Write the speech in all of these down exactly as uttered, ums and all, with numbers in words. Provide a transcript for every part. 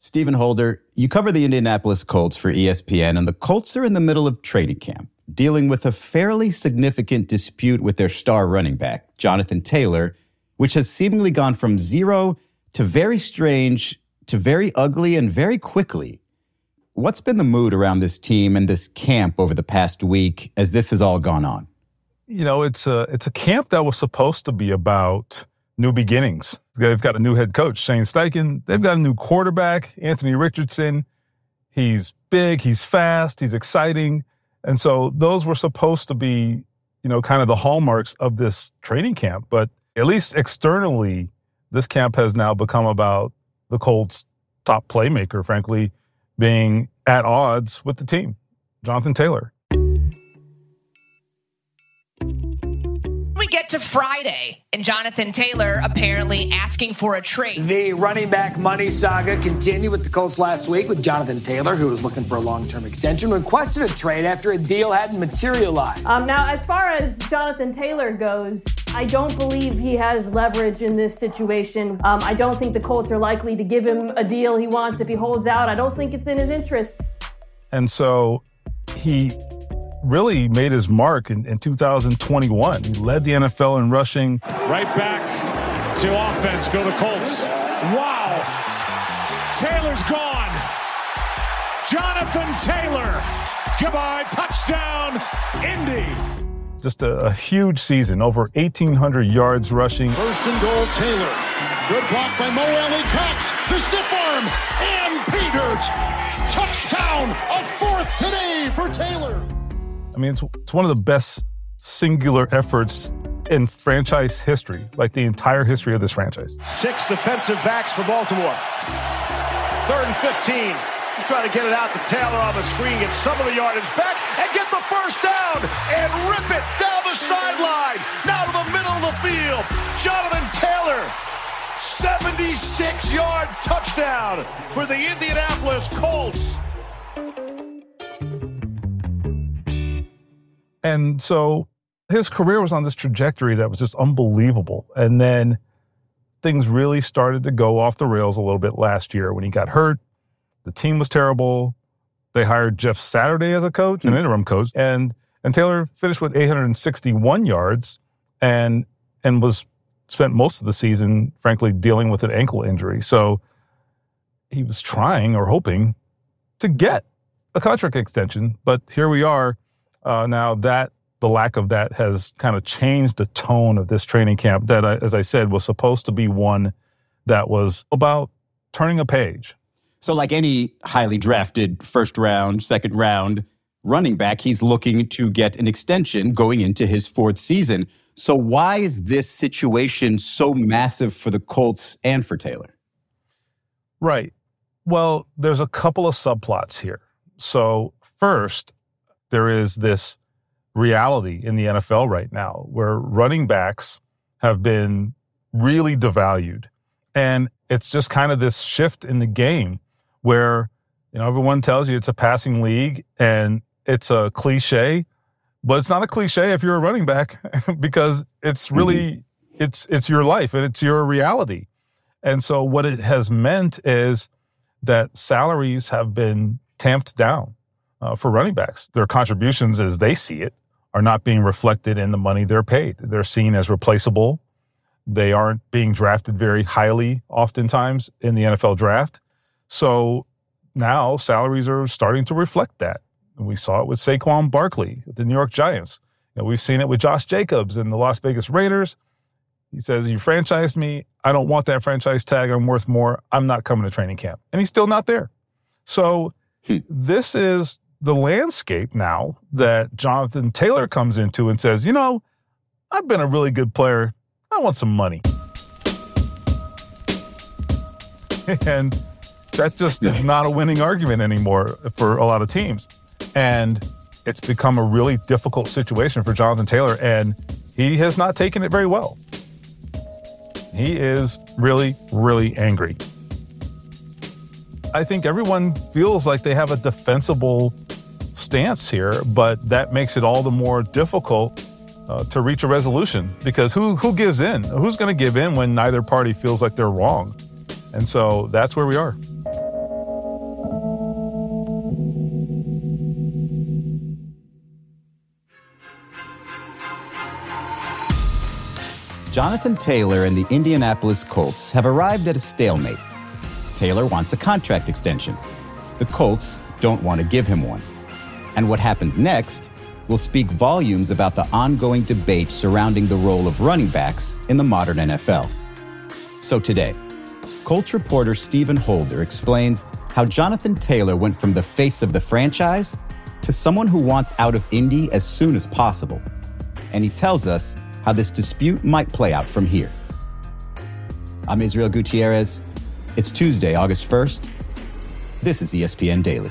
Stephen Holder, you cover the Indianapolis Colts for E S P N, and the Colts are in the middle of training camp, dealing with a fairly significant dispute with their star running back, Jonathan Taylor, which has seemingly gone from zero to very strange to very ugly and very quickly. What's been the mood around this team and this camp over the past week as this has all gone on? You know, it's a, it's a camp that was supposed to be about new beginnings. They've got a new head coach, Shane Steichen. They've got a new quarterback, Anthony Richardson. He's big, he's fast, he's exciting. And so those were supposed to be, you know, kind of the hallmarks of this training camp. But at least externally, this camp has now become about the Colts' top playmaker, frankly, being at odds with the team, Jonathan Taylor. Get to Friday, and Jonathan Taylor apparently asking for a trade. The running back money saga continued with the Colts last week with Jonathan Taylor, who was looking for a long-term extension, requested a trade after a deal hadn't materialized. Um, now, as far as Jonathan Taylor goes, I don't believe he has leverage in this situation. Um, I don't think the Colts are likely to give him a deal he wants if he holds out. I don't think it's in his interest. And so he really made his mark in, in two thousand twenty-one. He led the N F L in rushing. Right back to offense. Go the Colts. Wow. Taylor's gone. Jonathan Taylor. Goodbye. Touchdown, Indy. Just a, a huge season. Over eighteen hundred yards rushing. First and goal, Taylor. Good block by Mo Alley Cox. The stiff arm. And Peters. Touchdown. A fourth today for Taylor. I mean, it's, it's one of the best singular efforts in franchise history, like the entire history of this franchise. Six defensive backs for Baltimore. Third and fifteen. He's trying to get it out to Taylor on the screen, get some of the yardage back, and get the first down, and rip it down the sideline, now to the middle of the field. Jonathan Taylor, seventy-six-yard touchdown for the Indianapolis Colts. And so his career was on this trajectory that was just unbelievable. And then things really started to go off the rails a little bit last year when he got hurt. The team was terrible. They hired Jeff Saturday as a coach, an interim coach. And and Taylor finished with eight hundred sixty-one yards and and was spent most of the season, frankly, dealing with an ankle injury. So he was trying or hoping to get a contract extension. But here we are. Uh, now that the lack of that has kind of changed the tone of this training camp that, I, as I said, was supposed to be one that was about turning a page. So like any highly drafted first round, second round running back, he's looking to get an extension going into his fourth season. So why is this situation so massive for the Colts and for Taylor? Right. Well, there's a couple of subplots here. So first, there is this reality in the N F L right now where running backs have been really devalued. And it's just kind of this shift in the game where, you know, everyone tells you it's a passing league and it's a cliche, but it's not a cliche if you're a running back because it's really, mm-hmm. it's it's your life and it's your reality. And so what it has meant is that salaries have been tamped down. Uh, for running backs. Their contributions, as they see it, are not being reflected in the money they're paid. They're seen as replaceable. They aren't being drafted very highly, oftentimes, in the N F L draft. So now salaries are starting to reflect that. And we saw it with Saquon Barkley, the New York Giants. You know, we've seen it with Josh Jacobs and the Las Vegas Raiders. He says, you franchised me. I don't want that franchise tag. I'm worth more. I'm not coming to training camp. And he's still not there. So hmm. this is the landscape now that Jonathan Taylor comes into and says, you know, I've been a really good player. I want some money. And that just is not a winning argument anymore for a lot of teams. And it's become a really difficult situation for Jonathan Taylor, and he has not taken it very well. He is really, really angry. I think everyone feels like they have a defensible stance here, but that makes it all the more difficult uh, to reach a resolution because who who gives in? Who's going to give in when neither party feels like they're wrong? And so that's where we are. Jonathan Taylor and the Indianapolis Colts have arrived at a stalemate. Taylor wants a contract extension. The Colts don't want to give him one. And what happens next will speak volumes about the ongoing debate surrounding the role of running backs in the modern N F L. So today, Colts reporter Stephen Holder explains how Jonathan Taylor went from the face of the franchise to someone who wants out of Indy as soon as possible. And he tells us how this dispute might play out from here. I'm Israel Gutierrez. It's Tuesday, August first. This is E S P N Daily.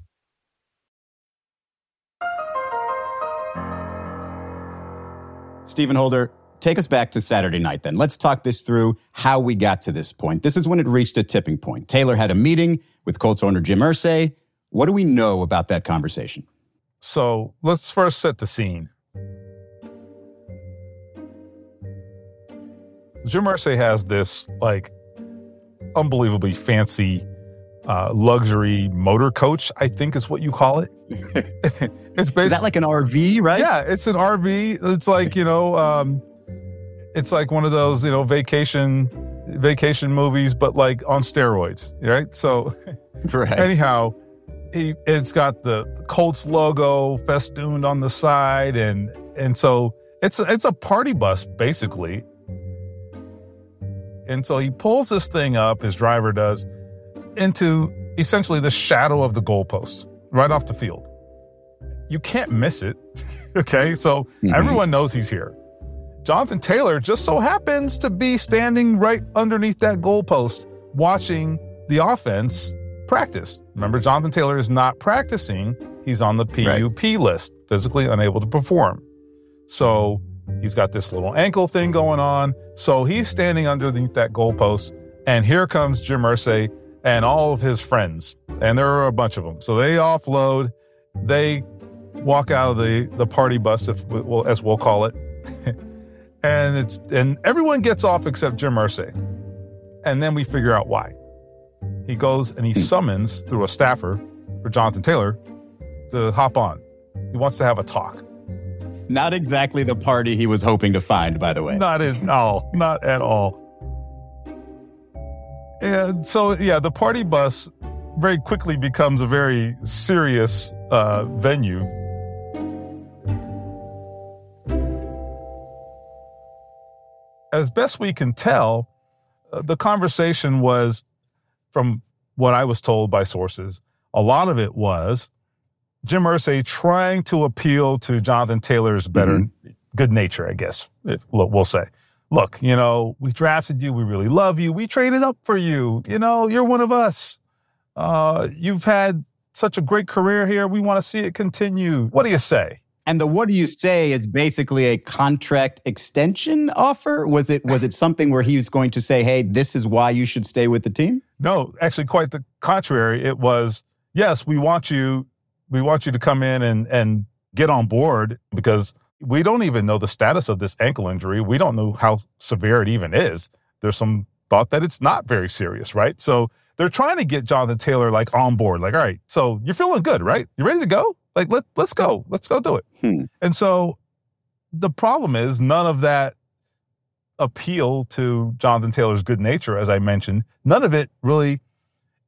A. Stephen Holder, take us back to Saturday night then. Let's talk this through, how we got to this point. This is when it reached a tipping point. Taylor had a meeting with Colts owner Jim Irsay. What do we know about that conversation? So let's first set the scene. Jim Irsay has this like unbelievably fancy uh, luxury motor coach, I think is what you call it. It's basically, is that like an R V, right? Yeah, it's an R V. It's like, you know... Um, It's like one of those, you know, vacation vacation movies, but like on steroids, right? So right. Anyhow, he, it's got the Colts logo festooned on the side. And and so it's a, it's a party bus, basically. And so he pulls this thing up, his driver does, into essentially the shadow of the goalpost right off the field. You can't miss it, okay? So mm-hmm. Everyone knows he's here. Jonathan Taylor just so happens to be standing right underneath that goalpost watching the offense practice. Remember, Jonathan Taylor is not practicing. He's on the P U P right. list, physically unable to perform. So he's got this little ankle thing going on. So he's standing underneath that goalpost. And here comes Jim Irsay and all of his friends. And there are a bunch of them. So they offload. They walk out of the, the party bus, if we'll, as we'll call it. And it's and everyone gets off except Jim Irsay. And then we figure out why. He goes and he summons, through a staffer for Jonathan Taylor, to hop on. He wants to have a talk. Not exactly the party he was hoping to find, by the way. Not at all. Not at all. And so, yeah, the party bus very quickly becomes a very serious uh, venue. As best we can tell, uh, the conversation was, from what I was told by sources, a lot of it was Jim Irsay trying to appeal to Jonathan Taylor's better mm-hmm. good nature, I guess, it, we'll say. Look, you know, we drafted you. We really love you. We traded up for you. You know, you're one of us. Uh, you've had such a great career here. We want to see it continue. What do you say? And the what do you say is basically a contract extension offer? Was it was it something where he was going to say, hey, this is why you should stay with the team? No, actually quite the contrary. It was, yes, we want you we want you to come in and, and get on board because we don't even know the status of this ankle injury. We don't know how severe it even is. There's some thought that it's not very serious, right? So they're trying to get Jonathan Taylor like on board. Like, all right, so you're feeling good, right? You ready to go? Like, let, let's go. Let's go do it. Hmm. And so the problem is none of that appeal to Jonathan Taylor's good nature, as I mentioned, none of it really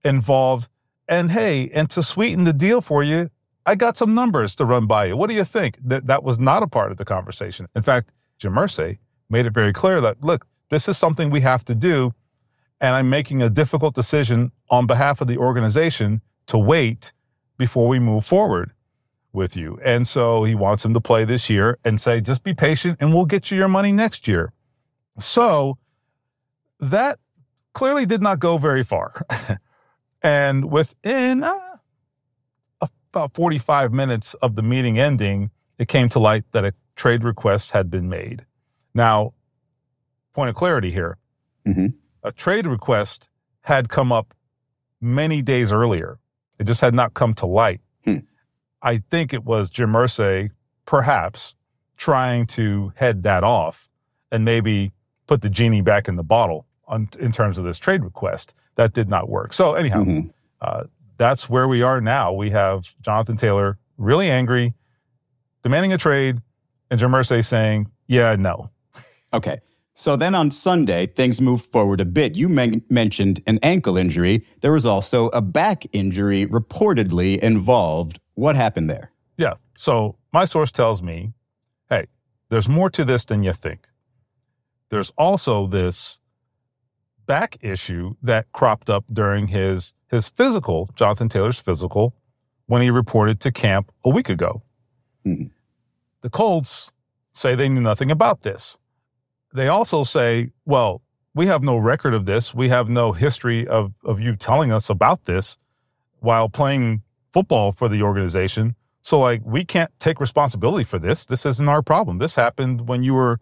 involved. And hey, and to sweeten the deal for you, I got some numbers to run by you. What do you think? That that was not a part of the conversation. In fact, Jim Irsay made it very clear that, look, this is something we have to do. And I'm making a difficult decision on behalf of the organization to wait before we move forward with you. And so he wants him to play this year and say, just be patient and we'll get you your money next year. So that clearly did not go very far. And within uh, a about forty-five minutes of the meeting ending, it came to light that a trade request had been made. Now, point of clarity here. Mm-hmm. A trade request had come up many days earlier. It just had not come to light. Hmm. I think it was Jim Irsay, perhaps, trying to head that off and maybe put the genie back in the bottle on, in terms of this trade request. That did not work. So anyhow, mm-hmm. uh, that's where we are now. We have Jonathan Taylor really angry, demanding a trade, and Jim Irsay saying, yeah, no. Okay. So then on Sunday, things moved forward a bit. You men- mentioned an ankle injury. There was also a back injury reportedly involved. What happened there? Yeah. So my source tells me, hey, there's more to this than you think. There's also this back issue that cropped up during his, his physical, Jonathan Taylor's physical, when he reported to camp a week ago. Mm-hmm. The Colts say they knew nothing about this. They also say, well, we have no record of this. We have no history of, of you telling us about this while playing football for the organization. So, like, we can't take responsibility for this. This isn't our problem. This happened when you were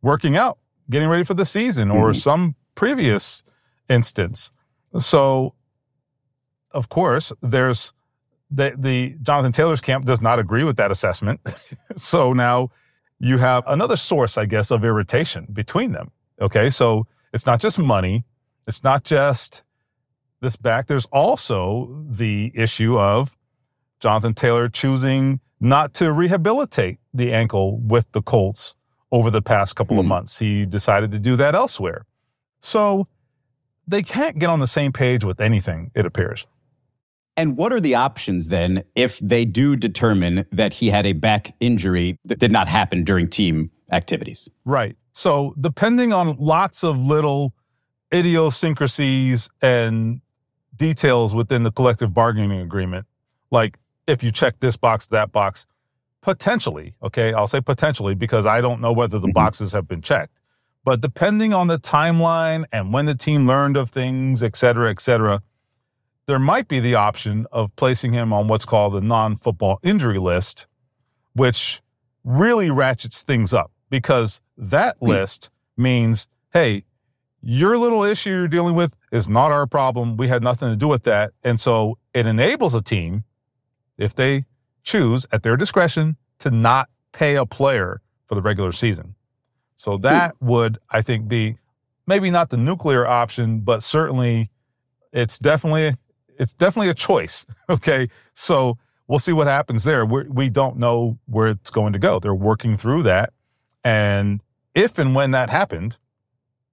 working out, getting ready for the season, or mm-hmm. some previous instance. So, of course, there's the, the Jonathan Taylor's camp does not agree with that assessment. So now you have another source, I guess, of irritation between them, okay? So it's not just money. It's not just this back. There's also the issue of Jonathan Taylor choosing not to rehabilitate the ankle with the Colts over the past couple mm. of months. He decided to do that elsewhere. So they can't get on the same page with anything, it appears. And what are the options then if they do determine that he had a back injury that did not happen during team activities? Right. So depending on lots of little idiosyncrasies and details within the collective bargaining agreement, like if you check this box, that box, potentially, okay, I'll say potentially because I don't know whether the mm-hmm. boxes have been checked. But depending on the timeline and when the team learned of things, et cetera, et cetera, there might be the option of placing him on what's called the non-football injury list, which really ratchets things up because that mm. list means, hey, your little issue you're dealing with is not our problem. We had nothing to do with that. And so it enables a team, if they choose at their discretion, to not pay a player for the regular season. So that mm. would, I think, be maybe not the nuclear option, but certainly it's definitely... It's definitely a choice, okay? So we'll see what happens there. We're, we don't know where it's going to go. They're working through that. And if and when that happened,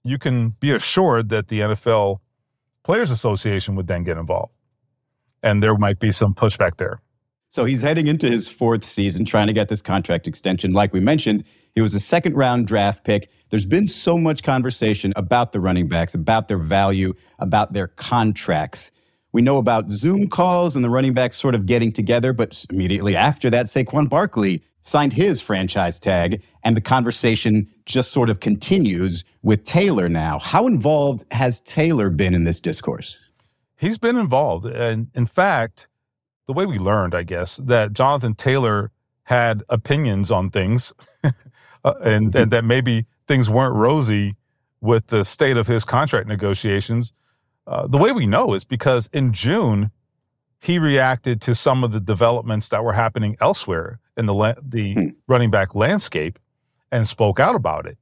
you can be assured that the N F L Players Association would then get involved. And there might be some pushback there. So he's heading into his fourth season trying to get this contract extension. Like we mentioned, he was a second-round draft pick. There's been so much conversation about the running backs, about their value, about their contracts. We know about Zoom calls and the running backs sort of getting together, but immediately after that, Saquon Barkley signed his franchise tag, and the conversation just sort of continues with Taylor now. How involved has Taylor been in this discourse? He's been involved. And in fact, the way we learned, I guess, that Jonathan Taylor had opinions on things and, and that maybe things weren't rosy with the state of his contract negotiations. Uh, the way we know is because in June, he reacted to some of the developments that were happening elsewhere in the la- the hmm. running back landscape and spoke out about it.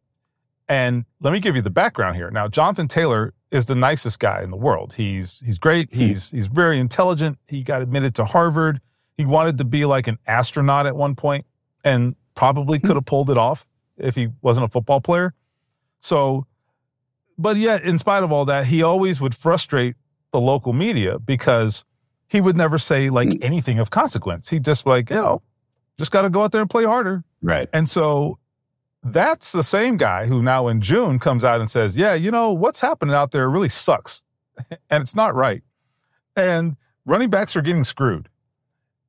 And let me give you the background here. Now, Jonathan Taylor is the nicest guy in the world. He's he's great. Hmm. He's he's very intelligent. He got admitted to Harvard. He wanted to be like an astronaut at one point and probably hmm. could have pulled it off if he wasn't a football player. So... But yet, in spite of all that, he always would frustrate the local media because he would never say, like, anything of consequence. He'd just, like, you know, just got to go out there and play harder. Right. And so that's the same guy who now in June comes out and says, yeah, you know, what's happening out there really sucks. And it's not right. And running backs are getting screwed.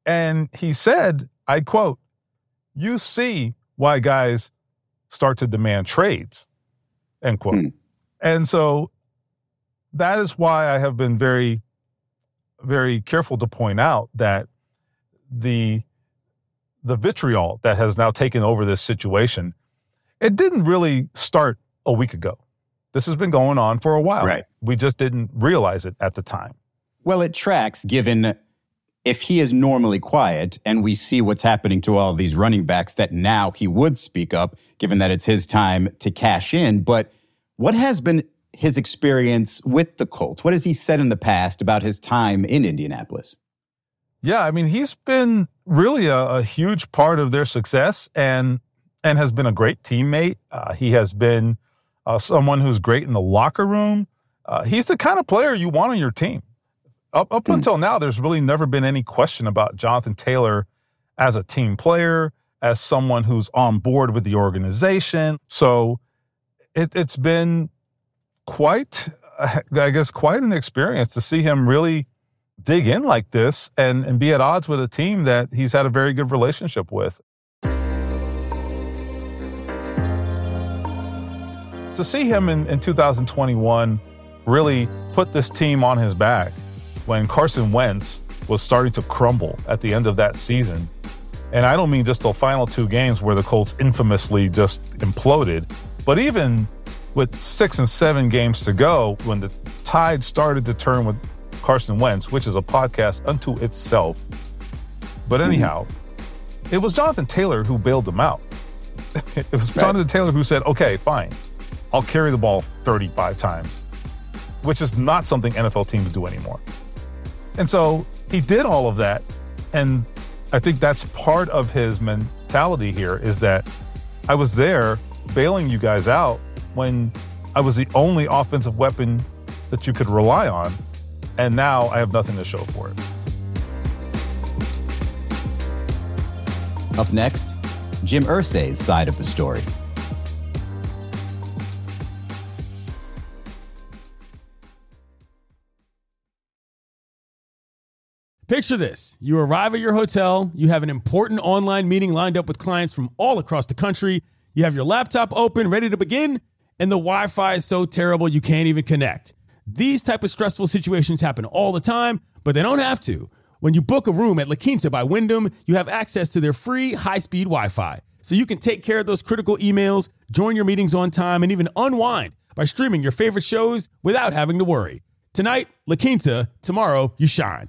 And he said, I quote, you see why guys start to demand trades, end quote. Hmm. And so that is why I have been very, very careful to point out that the the vitriol that has now taken over this situation, it didn't really start a week ago. This has been going on for a while. Right. We just didn't realize it at the time. Well, it tracks, given if he is normally quiet and we see what's happening to all these running backs, that now he would speak up, given that it's his time to cash in. But what has been his experience with the Colts? What has he said in the past about his time in Indianapolis? Yeah, I mean, he's been really a, a huge part of their success and and has been a great teammate. Uh, he has been uh, someone who's great in the locker room. Uh, he's the kind of player you want on your team. Up, up mm. until now, there's really never been any question about Jonathan Taylor as a team player, as someone who's on board with the organization. So it, it's been quite, I guess, quite an experience to see him really dig in like this and, and be at odds with a team that he's had a very good relationship with. To see him in, in two thousand twenty-one really put this team on his back when Carson Wentz was starting to crumble at the end of that season. And I don't mean just the final two games where the Colts infamously just imploded, but even with six and seven games to go, when the tide started to turn with Carson Wentz, which is a podcast unto itself. But anyhow, mm-hmm. it was Jonathan Taylor who bailed them out. It was right. Jonathan Taylor who said, okay, fine, I'll carry the ball thirty-five times, which is not something N F L teams do anymore. And so he did all of that, and I think that's part of his mentality here, is that I was there bailing you guys out when I was the only offensive weapon that you could rely on, and now I have nothing to show for it. Up next, Jim Irsay's side of the story. Picture this. You arrive at your hotel. You have an important online meeting lined up with clients from all across the country. You have your laptop open, ready to begin, and the Wi-Fi is so terrible you can't even connect. These type of stressful situations happen all the time, but they don't have to. When you book a room at La Quinta by Wyndham, you have access to their free high-speed Wi-Fi, so you can take care of those critical emails, join your meetings on time, and even unwind by streaming your favorite shows without having to worry. Tonight, La Quinta. Tomorrow, you shine.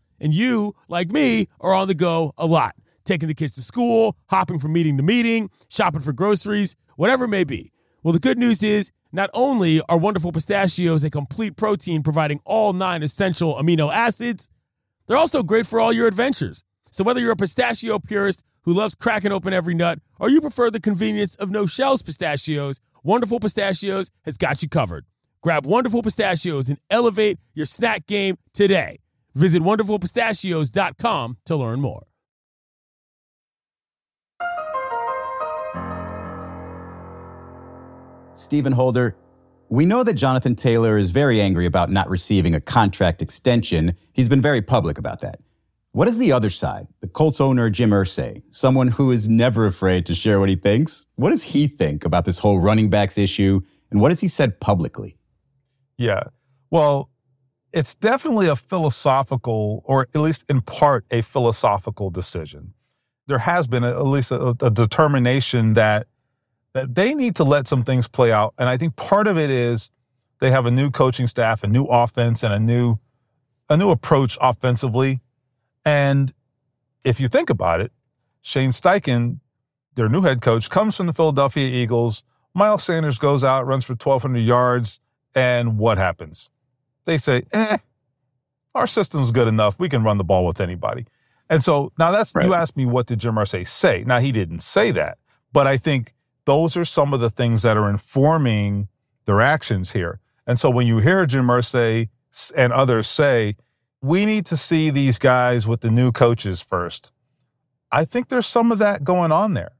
And you, like me, are on the go a lot, taking the kids to school, hopping from meeting to meeting, shopping for groceries, whatever it may be. Well, the good news is not only are Wonderful Pistachios a complete protein providing all nine essential amino acids, they're also great for all your adventures. So whether you're a pistachio purist who loves cracking open every nut or you prefer the convenience of no-shells pistachios, Wonderful Pistachios has got you covered. Grab Wonderful Pistachios and elevate your snack game today. Visit wonderful pistachios dot com to learn more. Stephen Holder, we know that Jonathan Taylor is very angry about not receiving a contract extension. He's been very public about that. What is the other side? The Colts owner, Jim Irsay, someone who is never afraid to share what he thinks. What does he think about this whole running backs issue? And what has he said publicly? Yeah, well, it's definitely a philosophical, or at least in part, a philosophical decision. There has been a, at least a, a determination that that they need to let some things play out. And I think part of it is they have a new coaching staff, a new offense, and a new a new approach offensively. And if you think about it, Shane Steichen, their new head coach, comes from the Philadelphia Eagles. Miles Sanders goes out, runs for twelve hundred yards, and what happens? They say, eh, our system's good enough. We can run the ball with anybody. And so now that's, right. You asked me, what did Jim Irsay say? Now, he didn't say that, but I think those are some of the things that are informing their actions here. And so when you hear Jim Irsay and others say, we need to see these guys with the new coaches first, I think there's some of that going on there.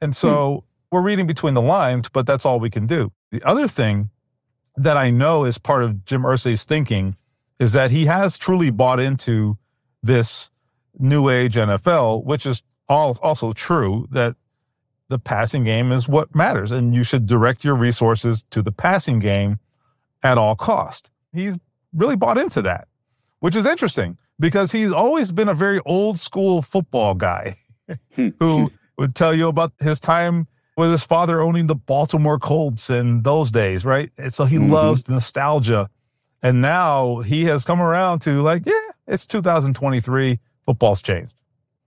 And so hmm. we're reading between the lines, but that's all we can do. The other thing that I know is part of Jim Irsay's thinking is that he has truly bought into this new age N F L, which is all also true, that the passing game is what matters, and you should direct your resources to the passing game at all cost. He's really bought into that, which is interesting because he's always been a very old school football guy who would tell you about his time with his father owning the Baltimore Colts in those days, right? And so he mm-hmm. loves nostalgia. And now he has come around to like, yeah, it's two thousand twenty-three. Football's changed.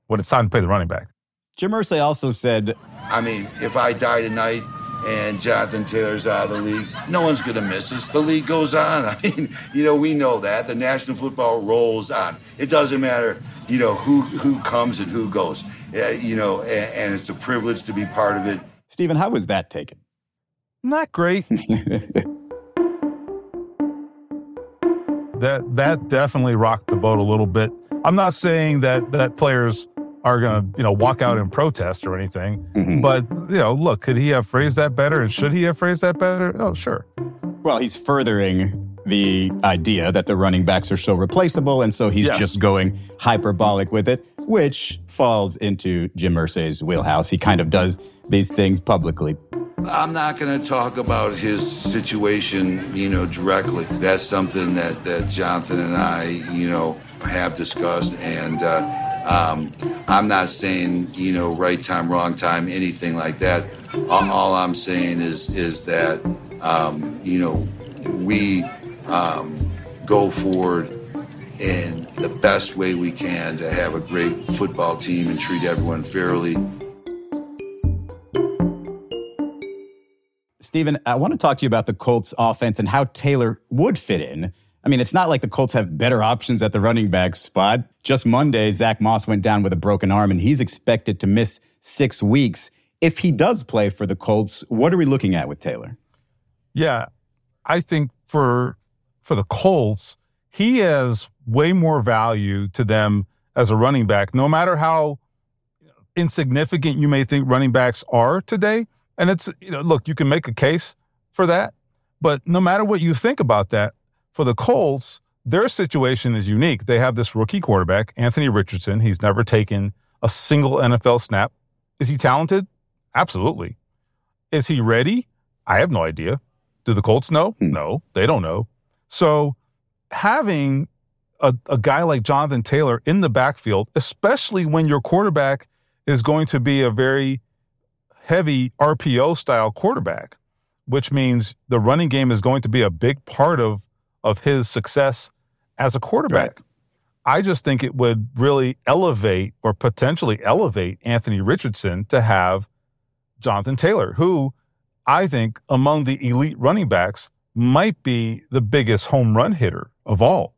When it's time to play the running back. Jim Irsay also said, I mean, if I die tonight and Jonathan Taylor's out of the league, no one's going to miss us. The league goes on. I mean, you know, we know that. The National Football rolls on. It doesn't matter, you know, who, who comes and who goes. Uh, you know, and, and it's a privilege to be part of it. Stephen, how was that taken? Not great. that that definitely rocked the boat a little bit. I'm not saying that that players are going to, you know, walk out and protest or anything. Mm-hmm. But, you know, look, could he have phrased that better? And should he have phrased that better? Oh, sure. Well, he's furthering the idea that the running backs are so replaceable. And so he's yes. just going hyperbolic with it, which falls into Jim Irsay's wheelhouse. He kind of does these things publicly. I'm not going to talk about his situation, you know, directly. That's something that, that Jonathan and I, you know, have discussed. And uh, um, I'm not saying, you know, right time, wrong time, anything like that. All, all I'm saying is, is that, um, you know, we um, go forward in the best way we can to have a great football team and treat everyone fairly. Stephen, I want to talk to you about the Colts offense and how Taylor would fit in. I mean, it's not like the Colts have better options at the running back spot. Just Monday, Zach Moss went down with a broken arm, and he's expected to miss six weeks. If he does play for the Colts, what are we looking at with Taylor? Yeah, I think for for the Colts, he has way more value to them as a running back, no matter how insignificant you may think running backs are today. And it's, you know, look, you can make a case for that, but no matter what you think about that, for the Colts, their situation is unique. They have this rookie quarterback, Anthony Richardson. He's never taken a single N F L snap. Is he talented? Absolutely. Is he ready? I have no idea. Do the Colts know? No, they don't know. So having a, a guy like Jonathan Taylor in the backfield, especially when your quarterback is going to be a very heavy R P O-style quarterback, which means the running game is going to be a big part of, of his success as a quarterback. Right. I just think it would really elevate or potentially elevate Anthony Richardson to have Jonathan Taylor, who I think among the elite running backs might be the biggest home run hitter of all.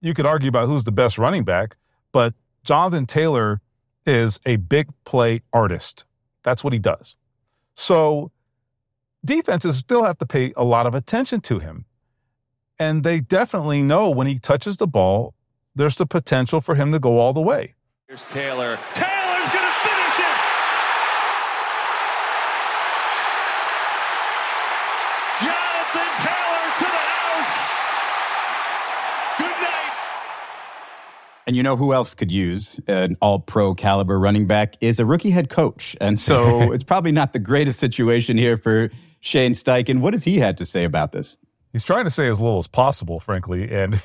You could argue about who's the best running back, but Jonathan Taylor is a big play artist. That's what he does. So defenses still have to pay a lot of attention to him. And they definitely know when he touches the ball, there's the potential for him to go all the way. Here's Taylor. Taylor's going to finish it! Jonathan Taylor to the house! Good night! And you know who else could use an all-pro caliber running back is a rookie head coach. And so it's probably not the greatest situation here for Shane Steichen. What has he had to say about this? He's trying to say as little as possible, frankly, and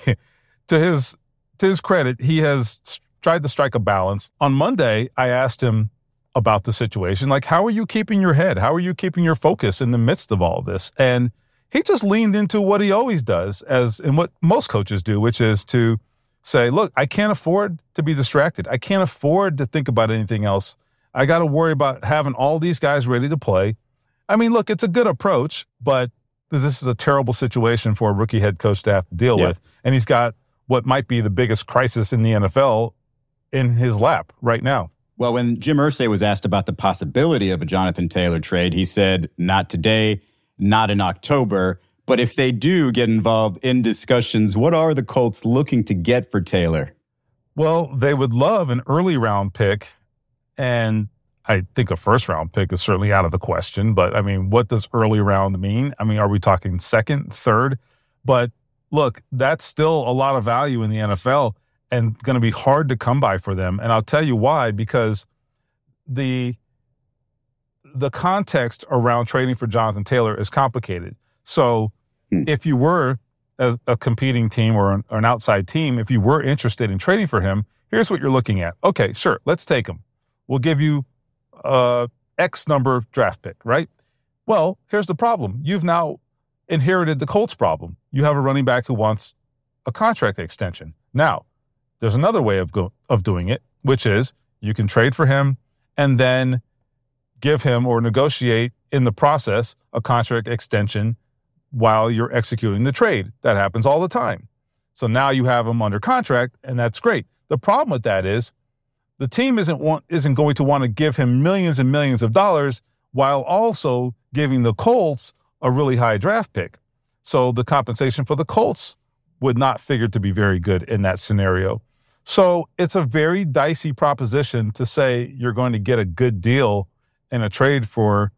to his to his credit, he has tried to strike a balance. On Monday, I asked him about the situation, like, how are you keeping your head? How are you keeping your focus in the midst of all this? And he just leaned into what he always does, as and what most coaches do, which is to say, look, I can't afford to be distracted. I can't afford to think about anything else. I got to worry about having all these guys ready to play. I mean, look, it's a good approach, but this is a terrible situation for a rookie head coach to have to deal yeah. with. And he's got what might be the biggest crisis in the N F L in his lap right now. Well, when Jim Irsay was asked about the possibility of a Jonathan Taylor trade, he said, not today, not in October. But if they do get involved in discussions, what are the Colts looking to get for Taylor? Well, they would love an early round pick, and I think a first round pick is certainly out of the question. But, I mean, what does early round mean? I mean, are we talking second, third? But, look, that's still a lot of value in the N F L and going to be hard to come by for them. And I'll tell you why, because the the context around trading for Jonathan Taylor is complicated. So if you were a, a competing team or an, or an outside team, if you were interested in trading for him, here's what you're looking at. Okay, sure, let's take him. We'll give you uh, X number draft pick, right? Well, here's the problem. You've now inherited the Colts problem. You have a running back who wants a contract extension. Now, there's another way of go- of doing it, which is you can trade for him and then give him or negotiate in the process a contract extension while you're executing the trade. That happens all the time. So now you have him under contract, and that's great. The problem with that is the team isn't want, isn't going to want to give him millions and millions of dollars while also giving the Colts a really high draft pick. So the compensation for the Colts would not figure to be very good in that scenario. So it's a very dicey proposition to say you're going to get a good deal in a trade for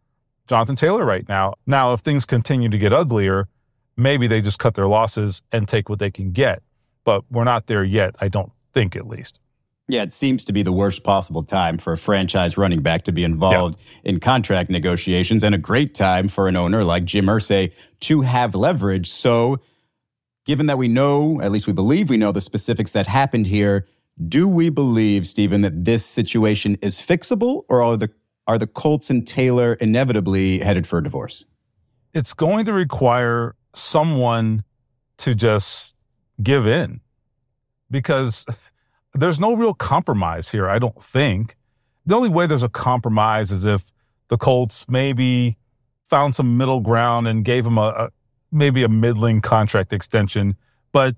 Jonathan Taylor right now. Now, if things continue to get uglier, maybe they just cut their losses and take what they can get. But we're not there yet, I don't think, at least. Yeah, it seems to be the worst possible time for a franchise running back to be involved yeah. in contract negotiations, and a great time for an owner like Jim Irsay to have leverage. So, given that we know, at least we believe we know, the specifics that happened here, do we believe, Stephen, that this situation is fixable, or are the are the Colts and Taylor inevitably headed for a divorce? It's going to require someone to just give in, because there's no real compromise here, I don't think. The only way there's a compromise is if the Colts maybe found some middle ground and gave him a, a maybe a middling contract extension, but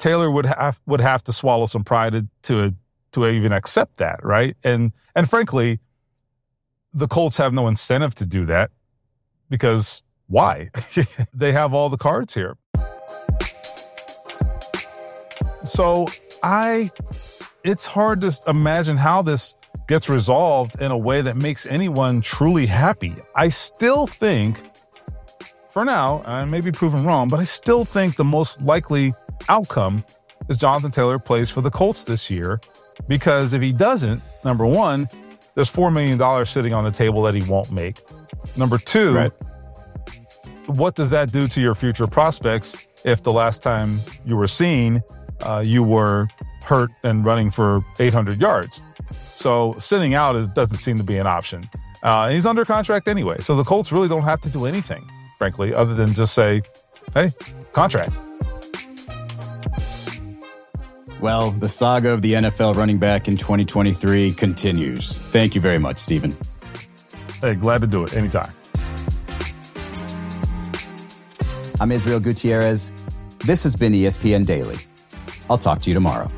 Taylor would have would have to swallow some pride to to, to even accept that, right? And and frankly, the Colts have no incentive to do that, because why? They have all the cards here. So I, it's hard to imagine how this gets resolved in a way that makes anyone truly happy. I still think, for now, I may be proven wrong, but I still think the most likely outcome is Jonathan Taylor plays for the Colts this year, because if he doesn't, number one, there's four million dollars sitting on the table that he won't make. Number two, right. What does that do to your future prospects if the last time you were seen, uh, you were hurt and running for eight hundred yards? So sitting out is, doesn't seem to be an option. Uh, and he's under contract anyway, so the Colts really don't have to do anything, frankly, other than just say, hey, contract. Well, the saga of the N F L running back in twenty twenty-three continues. Thank you very much, Stephen. Hey, glad to do it anytime. I'm Israel Gutierrez. This has been E S P N Daily. I'll talk to you tomorrow.